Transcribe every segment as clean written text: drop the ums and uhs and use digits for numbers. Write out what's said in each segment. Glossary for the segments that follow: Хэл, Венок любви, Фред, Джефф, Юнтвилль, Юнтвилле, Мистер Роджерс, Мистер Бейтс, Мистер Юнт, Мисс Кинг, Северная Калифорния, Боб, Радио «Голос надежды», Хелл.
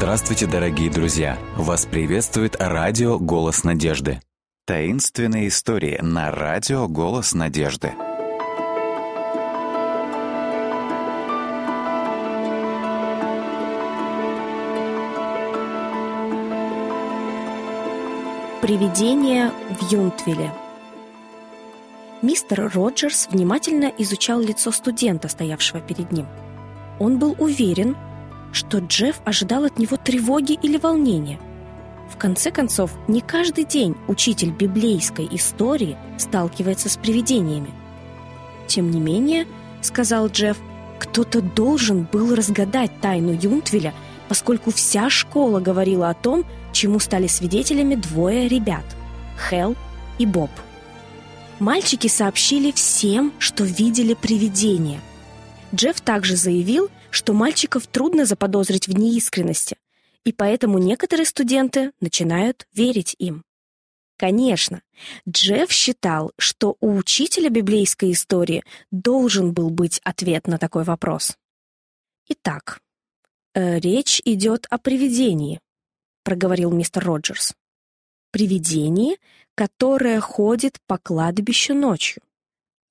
Здравствуйте, дорогие друзья! Вас приветствует радио «Голос надежды». Таинственные истории на радио «Голос надежды». Привидение в Юнтвилле. Мистер Роджерс внимательно изучал лицо студента, стоявшего перед ним. Он был уверен, что Джефф ожидал от него тревоги или волнения. В конце концов, не каждый день учитель библейской истории сталкивается с привидениями. «Тем не менее, — сказал Джефф, — кто-то должен был разгадать тайну Юнтвилля, поскольку вся школа говорила о том, чему стали свидетелями двое ребят — Хэл и Боб. Мальчики сообщили всем, что видели привидение. Джефф также заявил, что мальчиков трудно заподозрить в неискренности, и поэтому некоторые студенты начинают верить им. Конечно, Джефф считал, что у учителя библейской истории должен был быть ответ на такой вопрос. «Итак, речь идет о привидении», — проговорил мистер Роджерс. «Привидении, которое ходит по кладбищу ночью.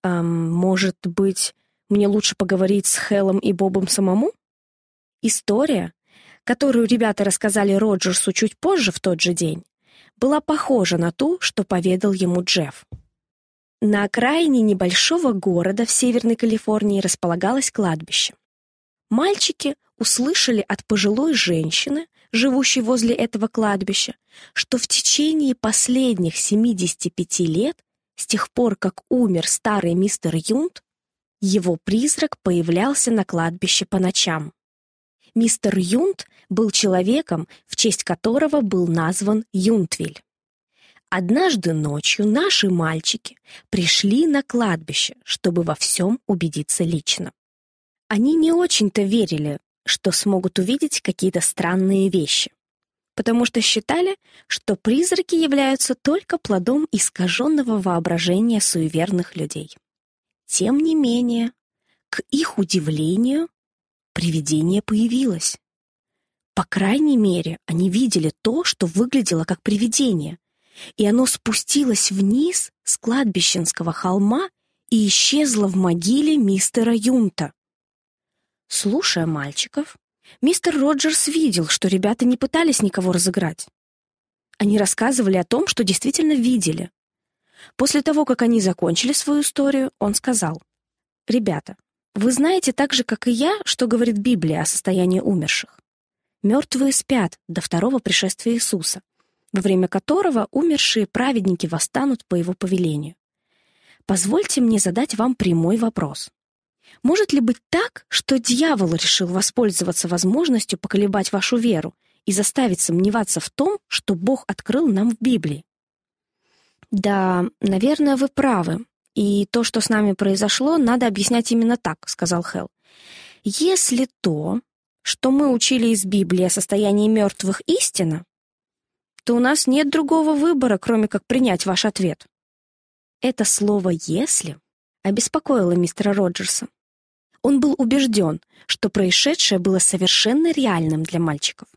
Может быть, мне лучше поговорить с Хеллом и Бобом самому?» История, которую ребята рассказали Роджерсу чуть позже в тот же день, была похожа на ту, что поведал ему Джефф. На окраине небольшого города в Северной Калифорнии располагалось кладбище. Мальчики услышали от пожилой женщины, живущей возле этого кладбища, что в течение последних 75 лет, с тех пор, как умер старый мистер Юнт, его призрак появлялся на кладбище по ночам. Мистер Юнт был человеком, в честь которого был назван Юнтвилль. Однажды ночью наши мальчики пришли на кладбище, чтобы во всем убедиться лично. Они не очень-то верили, что смогут увидеть какие-то странные вещи, потому что считали, что призраки являются только плодом искаженного воображения суеверных людей. Тем не менее, к их удивлению, привидение появилось. По крайней мере, они видели то, что выглядело как привидение, и оно спустилось вниз с кладбищенского холма и исчезло в могиле мистера Юнта. Слушая мальчиков, мистер Роджерс видел, что ребята не пытались никого разыграть. Они рассказывали о том, что действительно видели. После того, как они закончили свою историю, он сказал: «Ребята, вы знаете так же, как и я, что говорит Библия о состоянии умерших. Мертвые спят до второго пришествия Иисуса, во время которого умершие праведники восстанут по его повелению. Позвольте мне задать вам прямой вопрос. Может ли быть так, что дьявол решил воспользоваться возможностью поколебать вашу веру и заставить сомневаться в том, что Бог открыл нам в Библии?» «Да, наверное, вы правы. И то, что с нами произошло, надо объяснять именно так», — сказал Хелл. «Если то, что мы учили из Библии о состоянии мертвых, истина, то у нас нет другого выбора, кроме как принять ваш ответ». Это слово «если» обеспокоило мистера Роджерса. Он был убежден, что происшедшее было совершенно реальным для мальчиков.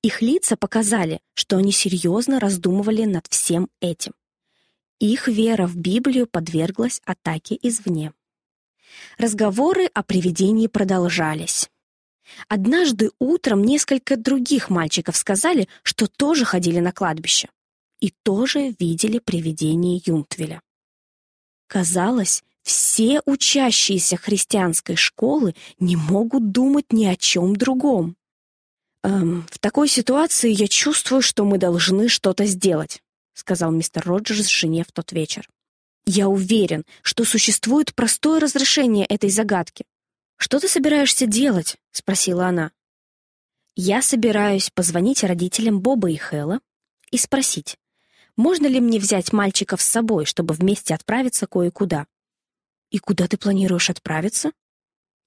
Их лица показали, что они серьезно раздумывали над всем этим. Их вера в Библию подверглась атаке извне. Разговоры о привидении продолжались. Однажды утром несколько других мальчиков сказали, что тоже ходили на кладбище и тоже видели привидение Юнтвилля. Казалось, все учащиеся христианской школы не могут думать ни о чем другом. «В такой ситуации я чувствую, что мы должны что-то сделать», — сказал мистер Роджерс жене в тот вечер. «Я уверен, что существует простое разрешение этой загадки». «Что ты собираешься делать?» — спросила она. «Я собираюсь позвонить родителям Боба и Хэлла и спросить, можно ли мне взять мальчиков с собой, чтобы вместе отправиться кое-куда». «И куда ты планируешь отправиться?»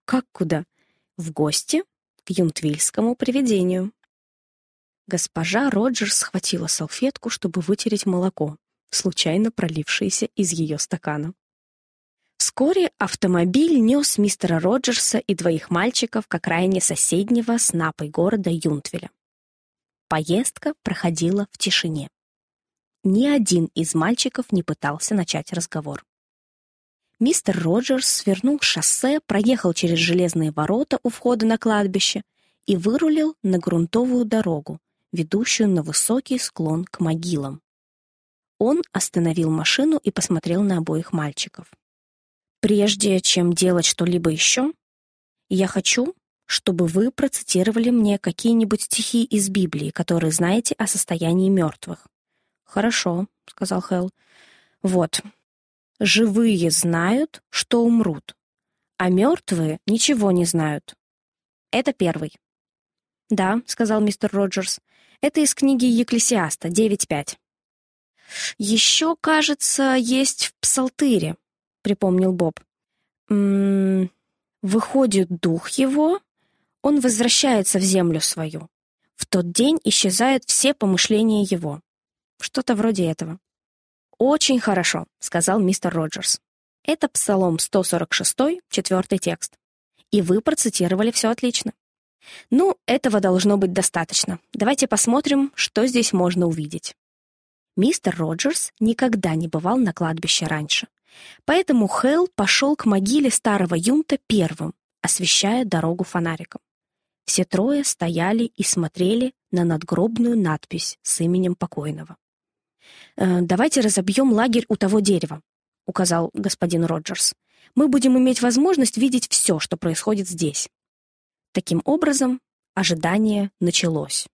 «Как куда?» «В гости к юнтвильскому привидению». Госпожа Роджерс схватила салфетку, чтобы вытереть молоко, случайно пролившееся из ее стакана. Вскоре автомобиль нес мистера Роджерса и двоих мальчиков к окраине соседнего с Напой города Юнтвилля. Поездка проходила в тишине. Ни один из мальчиков не пытался начать разговор. Мистер Роджерс свернул шоссе, проехал через железные ворота у входа на кладбище и вырулил на грунтовую дорогу, ведущую на высокий склон к могилам. Он остановил машину и посмотрел на обоих мальчиков. «Прежде чем делать что-либо еще, я хочу, чтобы вы процитировали мне какие-нибудь стихи из Библии, которые знаете о состоянии мертвых». «Хорошо», — сказал Хэл. «Вот. Живые знают, что умрут, а мертвые ничего не знают. Это первый». «Да», — сказал мистер Роджерс, — «это из книги Екклесиаста, 9:5». «Еще, кажется, есть в Псалтыре», — припомнил Боб. «Выходит дух его, он возвращается в землю свою. В тот день исчезают все помышления его». Что-то вроде этого. «Очень хорошо», — сказал мистер Роджерс. «Это Псалом 146, 4 текст. И вы процитировали все отлично. Ну, этого должно быть достаточно. Давайте посмотрим, что здесь можно увидеть». Мистер Роджерс никогда не бывал на кладбище раньше. Поэтому Хэл пошел к могиле старого Юнта первым, освещая дорогу фонариком. Все трое стояли и смотрели на надгробную надпись с именем покойного. «Давайте разобьем лагерь у того дерева», — указал господин Роджерс. «Мы будем иметь возможность видеть все, что происходит здесь». Таким образом, ожидание началось.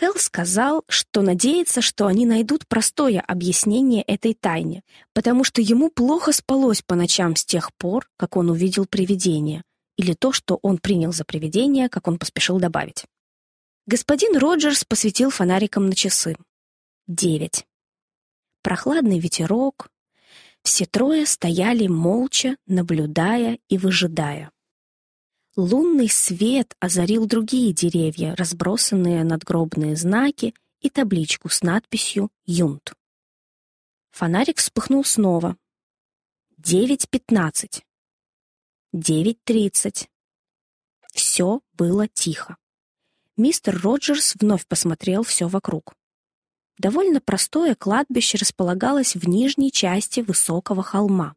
Хелл сказал, что надеется, что они найдут простое объяснение этой тайне, потому что ему плохо спалось по ночам с тех пор, как он увидел привидение, или то, что он принял за привидение, как он поспешил добавить. Господин Роджерс посветил фонариком на часы. 9. Прохладный ветерок. Все трое стояли молча, наблюдая и выжидая. Лунный свет озарил другие деревья, разбросанные надгробные знаки и табличку с надписью «Юнт». Фонарик вспыхнул снова. 9:15. 9:30. Все было тихо. Мистер Роджерс вновь посмотрел все вокруг. Довольно простое кладбище располагалось в нижней части высокого холма.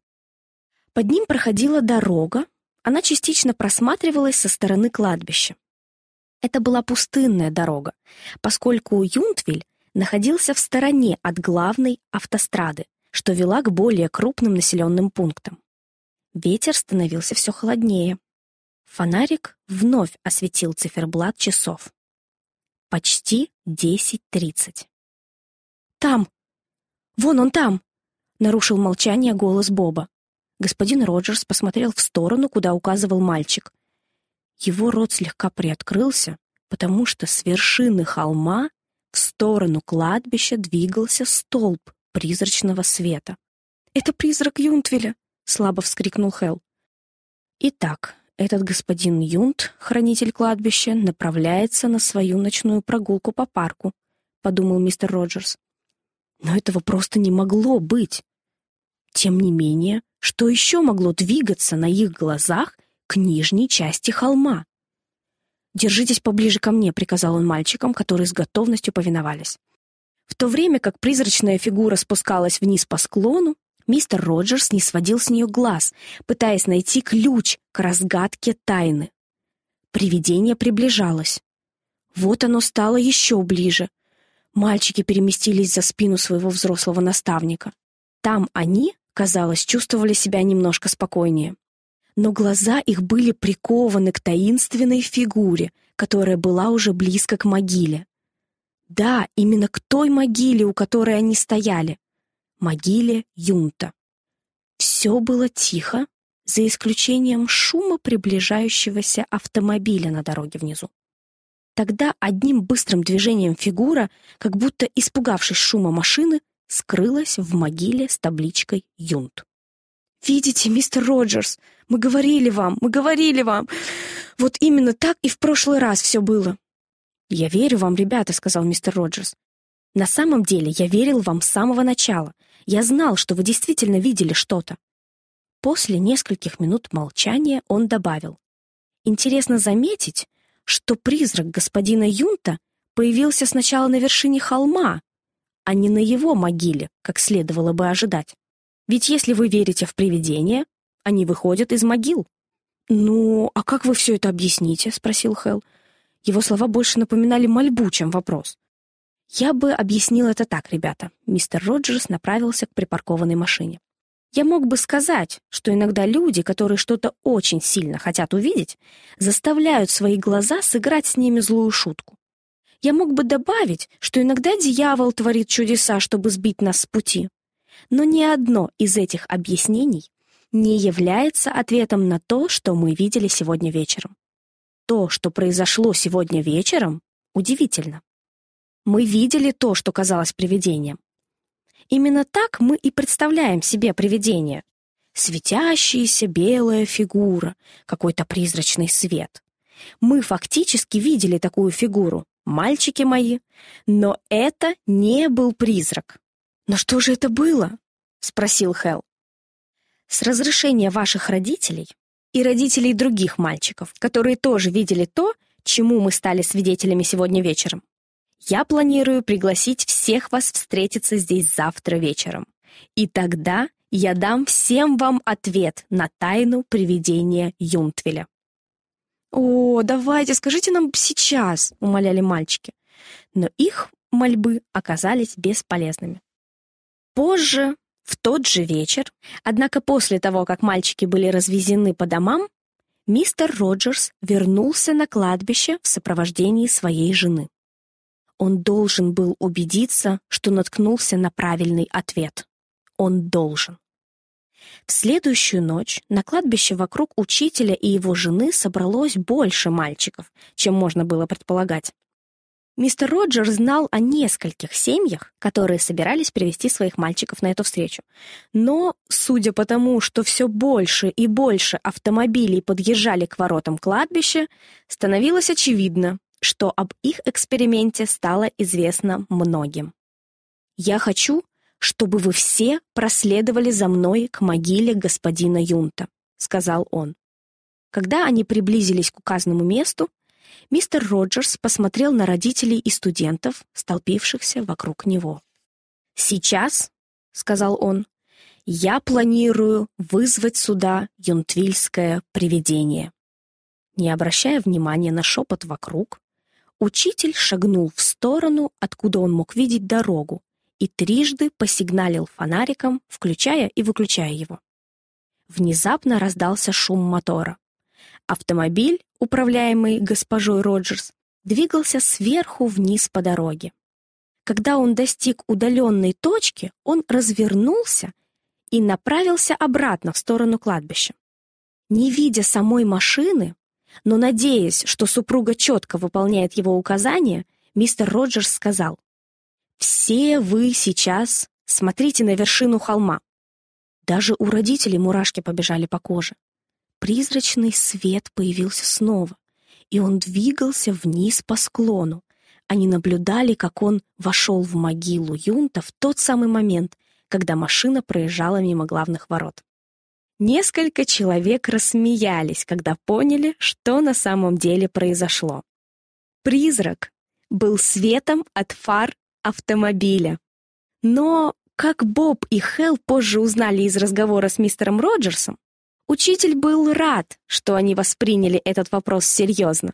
Под ним проходила дорога. Она частично просматривалась со стороны кладбища. Это была пустынная дорога, поскольку Юнтвилле находился в стороне от главной автострады, что вела к более крупным населенным пунктам. Ветер становился все холоднее. Фонарик вновь осветил циферблат часов. Почти 10:30. «Там! Вон он там!» — нарушил молчание голос Боба. Господин Роджерс посмотрел в сторону, куда указывал мальчик. Его рот слегка приоткрылся, потому что с вершины холма в сторону кладбища двигался столб призрачного света. «Это призрак Юнтвилля!» — слабо вскрикнул Хэл. «Итак, этот господин Юнт, хранитель кладбища, направляется на свою ночную прогулку по парку», — подумал мистер Роджерс. «Но этого просто не могло быть!» Тем не менее, что еще могло двигаться на их глазах к нижней части холма? «Держитесь поближе ко мне», — приказал он мальчикам, которые с готовностью повиновались. В то время как призрачная фигура спускалась вниз по склону, мистер Роджерс не сводил с нее глаз, пытаясь найти ключ к разгадке тайны. Привидение приближалось. Вот оно стало еще ближе. Мальчики переместились за спину своего взрослого наставника. Там они, казалось, чувствовали себя немножко спокойнее. Но глаза их были прикованы к таинственной фигуре, которая была уже близко к могиле. Да, именно к той могиле, у которой они стояли. Могиле Юнта. Все было тихо, за исключением шума приближающегося автомобиля на дороге внизу. Тогда одним быстрым движением фигура, как будто испугавшись шума машины, скрылась в могиле с табличкой «Юнт». «Видите, мистер Роджерс, мы говорили вам. Вот именно так и в прошлый раз все было». «Я верю вам, ребята», — сказал мистер Роджерс. «На самом деле я верил вам с самого начала. Я знал, что вы действительно видели что-то». После нескольких минут молчания он добавил: «Интересно заметить, что призрак господина Юнта появился сначала на вершине холма, а не на его могиле, как следовало бы ожидать. Ведь если вы верите в привидения, они выходят из могил. «Ну, а как вы все это объясните?» — спросил Хэл. Его слова больше напоминали мольбу, чем вопрос. «Я бы объяснил это так, ребята». Мистер Роджерс направился к припаркованной машине. «Я мог бы сказать, что иногда люди, которые что-то очень сильно хотят увидеть, заставляют свои глаза сыграть с ними злую шутку. Я мог бы добавить, что иногда дьявол творит чудеса, чтобы сбить нас с пути. Но ни одно из этих объяснений не является ответом на то, что мы видели сегодня вечером. То, что произошло сегодня вечером, удивительно. Мы видели то, что казалось привидением. Именно так мы и представляем себе привидение. Светящаяся белая фигура, какой-то призрачный свет. Мы фактически видели такую фигуру, мальчики мои, но это не был призрак». «Но что же это было?» — спросил Хэл. «С разрешения ваших родителей и родителей других мальчиков, которые тоже видели то, чему мы стали свидетелями сегодня вечером, я планирую пригласить всех вас встретиться здесь завтра вечером. И тогда я дам всем вам ответ на тайну привидения Юнтвилля». «О, давайте, скажите нам сейчас», — умоляли мальчики. Но их мольбы оказались бесполезными. Позже, в тот же вечер, однако после того, как мальчики были развезены по домам, мистер Роджерс вернулся на кладбище в сопровождении своей жены. Он должен был убедиться, что наткнулся на правильный ответ. Он должен. В следующую ночь на кладбище вокруг учителя и его жены собралось больше мальчиков, чем можно было предполагать. Мистер Роджерс знал о нескольких семьях, которые собирались привести своих мальчиков на эту встречу. Но, судя по тому, что все больше и больше автомобилей подъезжали к воротам кладбища, становилось очевидно, что об их эксперименте стало известно многим. «Я хочу, чтобы вы все проследовали за мной к могиле господина Юнта», — сказал он. Когда они приблизились к указанному месту, мистер Роджерс посмотрел на родителей и студентов, столпившихся вокруг него. «Сейчас», — сказал он, — «я планирую вызвать сюда юнтвильское привидение». Не обращая внимания на шепот вокруг, учитель шагнул в сторону, откуда он мог видеть дорогу, и трижды посигналил фонариком, включая и выключая его. Внезапно раздался шум мотора. Автомобиль, управляемый госпожой Роджерс, двигался сверху вниз по дороге. Когда он достиг удаленной точки, он развернулся и направился обратно в сторону кладбища. Не видя самой машины, но надеясь, что супруга четко выполняет его указания, мистер Роджерс сказал: «Все вы сейчас смотрите на вершину холма». Даже у родителей мурашки побежали по коже. Призрачный свет появился снова, и он двигался вниз по склону. Они наблюдали, как он вошел в могилу Юнта в тот самый момент, когда машина проезжала мимо главных ворот. Несколько человек рассмеялись, когда поняли, что на самом деле произошло. Призрак был светом от фар автомобиля. Но, как Боб и Хелл позже узнали из разговора с мистером Роджерсом, учитель был рад, что они восприняли этот вопрос серьезно.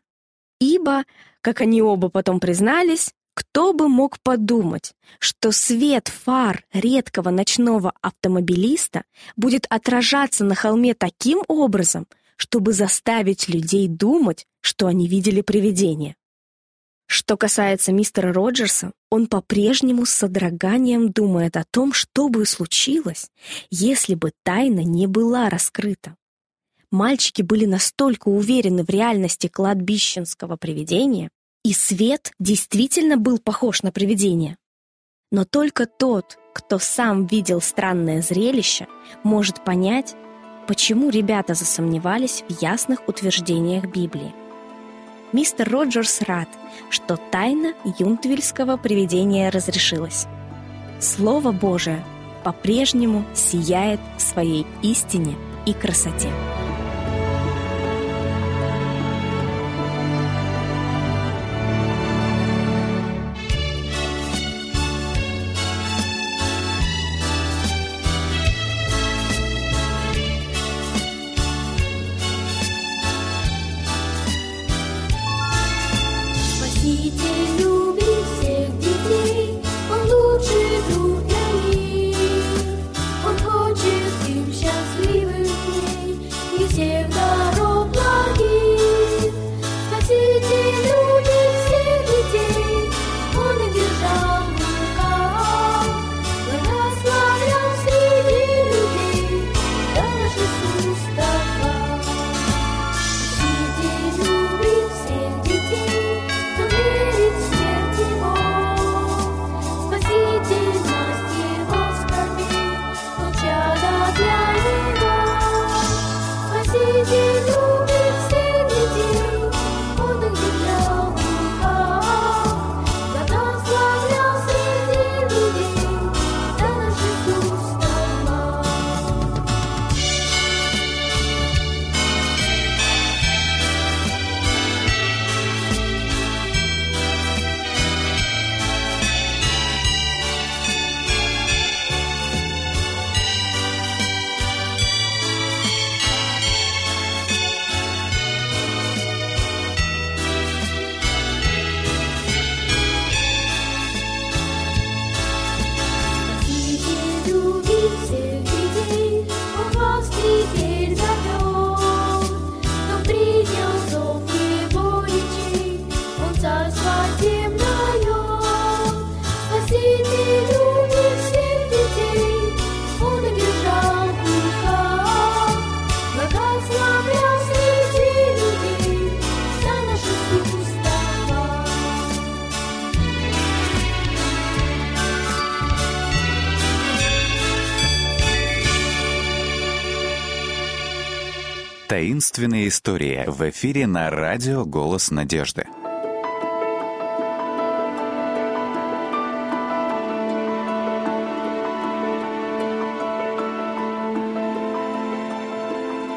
Ибо, как они оба потом признались, кто бы мог подумать, что свет фар редкого ночного автомобилиста будет отражаться на холме таким образом, чтобы заставить людей думать, что они видели привидение. Что касается мистера Роджерса, он по-прежнему с содроганием думает о том, что бы случилось, если бы тайна не была раскрыта. Мальчики были настолько уверены в реальности кладбищенского привидения, и свет действительно был похож на привидение. Но только тот, кто сам видел странное зрелище, может понять, почему ребята засомневались в ясных утверждениях Библии. Мистер Роджерс рад, что тайна юнтвильского привидения разрешилась. Слово Божие по-прежнему сияет в своей истине и красоте. Таинственная история в эфире на радио «Голос надежды».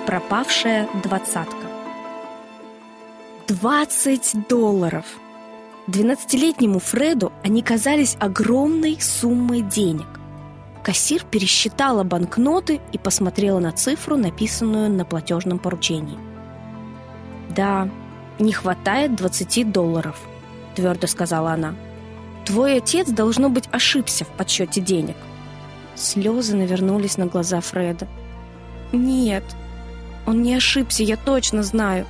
Пропавшая двадцатка. $20! 12-летнему Фреду они казались огромной суммой денег. Кассир пересчитала банкноты и посмотрела на цифру, написанную на платежном поручении. «Да, не хватает $20», – твердо сказала она. «Твой отец, должно быть, ошибся в подсчете денег». Слезы навернулись на глаза Фреда. «Нет, он не ошибся, я точно знаю.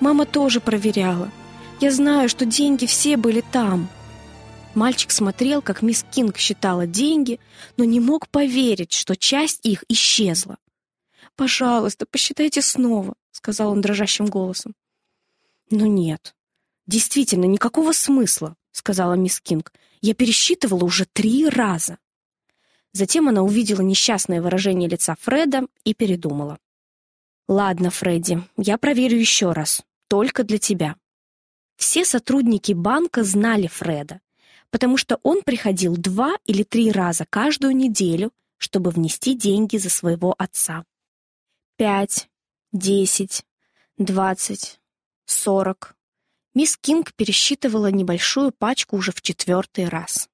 Мама тоже проверяла. Я знаю, что деньги все были там». Мальчик смотрел, как мисс Кинг считала деньги, но не мог поверить, что часть их исчезла. «Пожалуйста, посчитайте снова», — сказал он дрожащим голосом. «Но нет, действительно, никакого смысла», — сказала мисс Кинг. «Я пересчитывала уже 3 раза». Затем она увидела несчастное выражение лица Фреда и передумала. «Ладно, Фредди, я проверю еще раз, только для тебя». Все сотрудники банка знали Фреда, потому что он приходил 2 или 3 раза каждую неделю, чтобы внести деньги за своего отца. 5, 10, 20, 40. Мисс Кинг пересчитывала небольшую пачку уже в 4-й раз.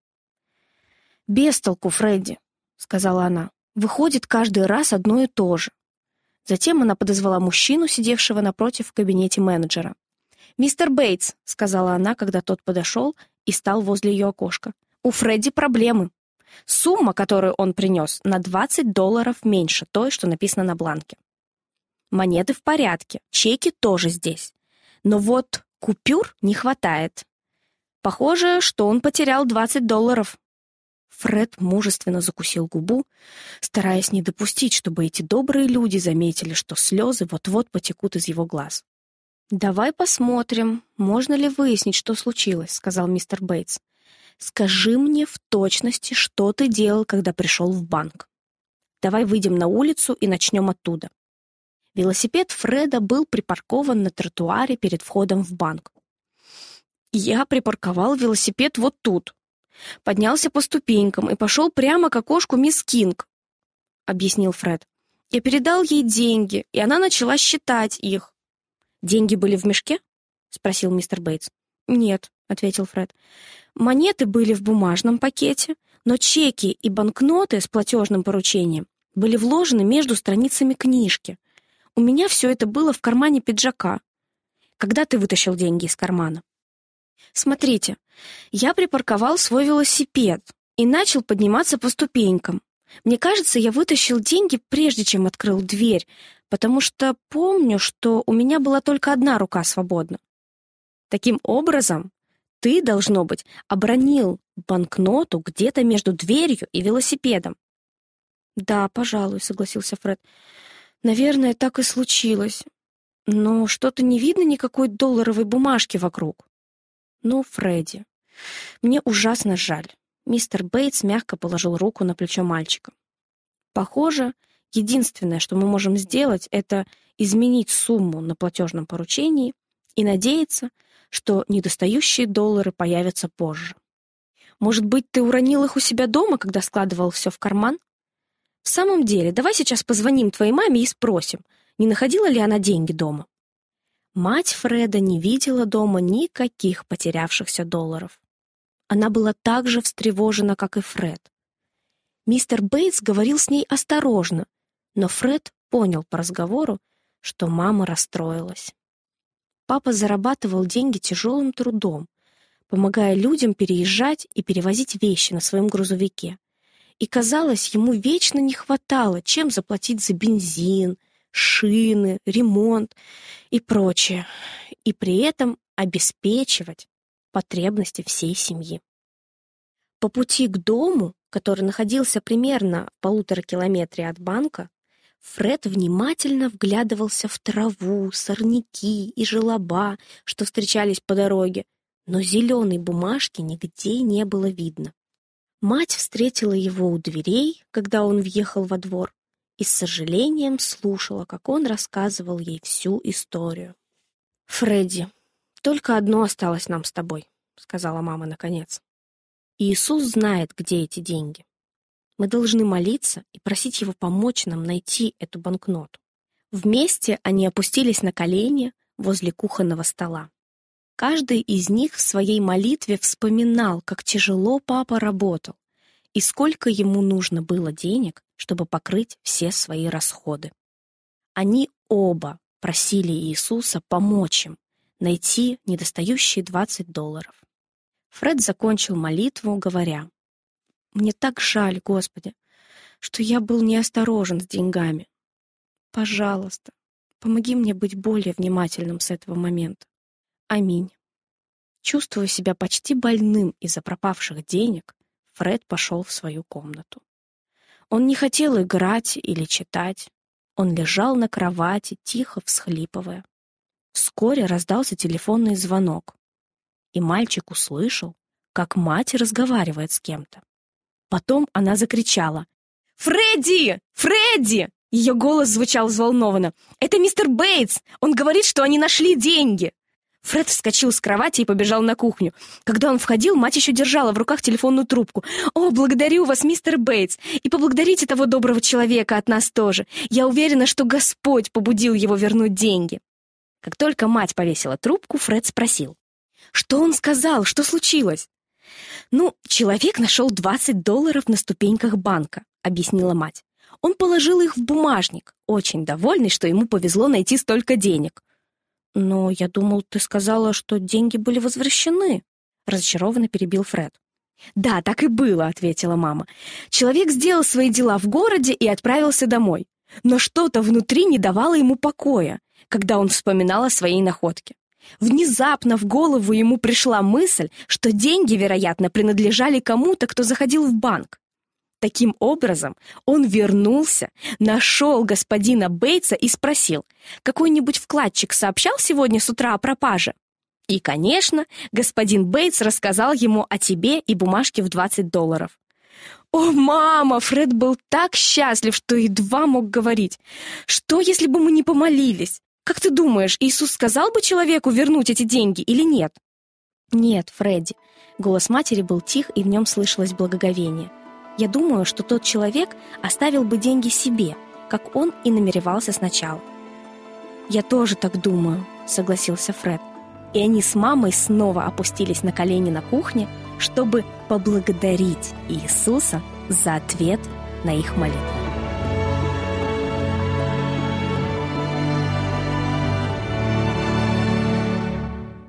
«Без толку, Фредди», — сказала она. «Выходит каждый раз одно и то же». Затем она подозвала мужчину, сидевшего напротив в кабинете менеджера. «Мистер Бейтс», — сказала она, когда тот подошел и стал возле ее окошка. «У Фредди проблемы. Сумма, которую он принес, на $20 меньше той, что написано на бланке. Монеты в порядке, чеки тоже здесь. Но вот купюр не хватает. Похоже, что он потерял $20. Фред мужественно закусил губу, стараясь не допустить, чтобы эти добрые люди заметили, что слезы вот-вот потекут из его глаз. «Давай посмотрим, можно ли выяснить, что случилось», — сказал мистер Бейтс. «Скажи мне в точности, что ты делал, когда пришел в банк. Давай выйдем на улицу и начнем оттуда». Велосипед Фреда был припаркован на тротуаре перед входом в банк. «Я припарковал велосипед вот тут. Поднялся по ступенькам и пошел прямо к окошку мисс Кинг», — объяснил Фред. «Я передал ей деньги, и она начала считать их». «Деньги были в мешке?» — спросил мистер Бейтс. «Нет», — ответил Фред. «Монеты были в бумажном пакете, но чеки и банкноты с платежным поручением были вложены между страницами книжки. У меня все это было в кармане пиджака». «Когда ты вытащил деньги из кармана?» «Смотрите, я припарковал свой велосипед и начал подниматься по ступенькам. Мне кажется, я вытащил деньги, прежде чем открыл дверь, потому что помню, что у меня была только 1 рука свободна». «Таким образом, ты, должно быть, обронил банкноту где-то между дверью и велосипедом». «Да, пожалуй», — согласился Фред. «Наверное, так и случилось. Но что-то не видно никакой долларовой бумажки вокруг». «Ну, Фредди, мне ужасно жаль». Мистер Бейтс мягко положил руку на плечо мальчика. «Похоже, единственное, что мы можем сделать, это изменить сумму на платежном поручении и надеяться, что недостающие $появятся позже. Может быть, ты уронил их у себя дома, когда складывал все в карман? В самом деле, давай сейчас позвоним твоей маме и спросим, не находила ли она деньги дома». Мать Фреда не видела дома никаких потерявшихся $. Она была так же встревожена, как и Фред. Мистер Бейтс говорил с ней осторожно, но Фред понял по разговору, что мама расстроилась. Папа зарабатывал деньги тяжелым трудом, помогая людям переезжать и перевозить вещи на своем грузовике. И, казалось, ему вечно не хватало, чем заплатить за бензин, шины, ремонт и прочее, и при этом обеспечивать потребности всей семьи. По пути к дому, который находился примерно в 1,5 километре от банка, Фред внимательно вглядывался в траву, сорняки и желоба, что встречались по дороге, но зеленой бумажки нигде не было видно. Мать встретила его у дверей, когда он въехал во двор, и с сожалением слушала, как он рассказывал ей всю историю. «Фредди, только одно осталось нам с тобой», — сказала мама наконец. «Иисус знает, где эти деньги. Мы должны молиться и просить Его помочь нам найти эту банкноту». Вместе они опустились на колени возле кухонного стола. Каждый из них в своей молитве вспоминал, как тяжело папа работал и сколько ему нужно было денег, чтобы покрыть все свои расходы. Они оба просили Иисуса помочь им найти недостающие $20. Фред закончил молитву, говоря: «Мне так жаль, Господи, что я был неосторожен с деньгами. Пожалуйста, помоги мне быть более внимательным с этого момента. Аминь». Чувствуя себя почти больным из-за пропавших денег, Фред пошел в свою комнату. Он не хотел играть или читать. Он лежал на кровати, тихо всхлипывая. Вскоре раздался телефонный звонок, и мальчик услышал, как мать разговаривает с кем-то. Потом она закричала: «Фредди! Фредди!» Ее голос звучал взволнованно. «Это мистер Бейтс! Он говорит, что они нашли деньги!» Фред вскочил с кровати и побежал на кухню. Когда он входил, мать еще держала в руках телефонную трубку. «О, благодарю вас, мистер Бейтс! И поблагодарите того доброго человека от нас тоже! Я уверена, что Господь побудил его вернуть деньги!» Как только мать повесила трубку, Фред спросил: «Что он сказал? Что случилось?» «Ну, человек нашел $20 на ступеньках банка», — объяснила мать. «Он положил их в бумажник, очень довольный, что ему повезло найти столько денег». «Но я думал, ты сказала, что деньги были возвращены», — разочарованно перебил Фред. «Да, так и было», — ответила мама. «Человек сделал свои дела в городе и отправился домой. Но что-то внутри не давало ему покоя, когда он вспоминал о своей находке. Внезапно в голову ему пришла мысль, что деньги, вероятно, принадлежали кому-то, кто заходил в банк. Таким образом, он вернулся, нашел господина Бейтса и спросил: какой-нибудь вкладчик сообщал сегодня с утра о пропаже? И, конечно, господин Бейтс рассказал ему о тебе и бумажке в $20. О, мама, Фред был так счастлив, что едва мог говорить. Что, если бы мы не помолились? Как ты думаешь, Иисус сказал бы человеку вернуть эти деньги или нет?» «Нет, Фредди». Голос матери был тих, и в нем слышалось благоговение. «Я думаю, что тот человек оставил бы деньги себе, как он и намеревался сначала». «Я тоже так думаю», — согласился Фред. И они с мамой снова опустились на колени на кухне, чтобы поблагодарить Иисуса за ответ на их молитву.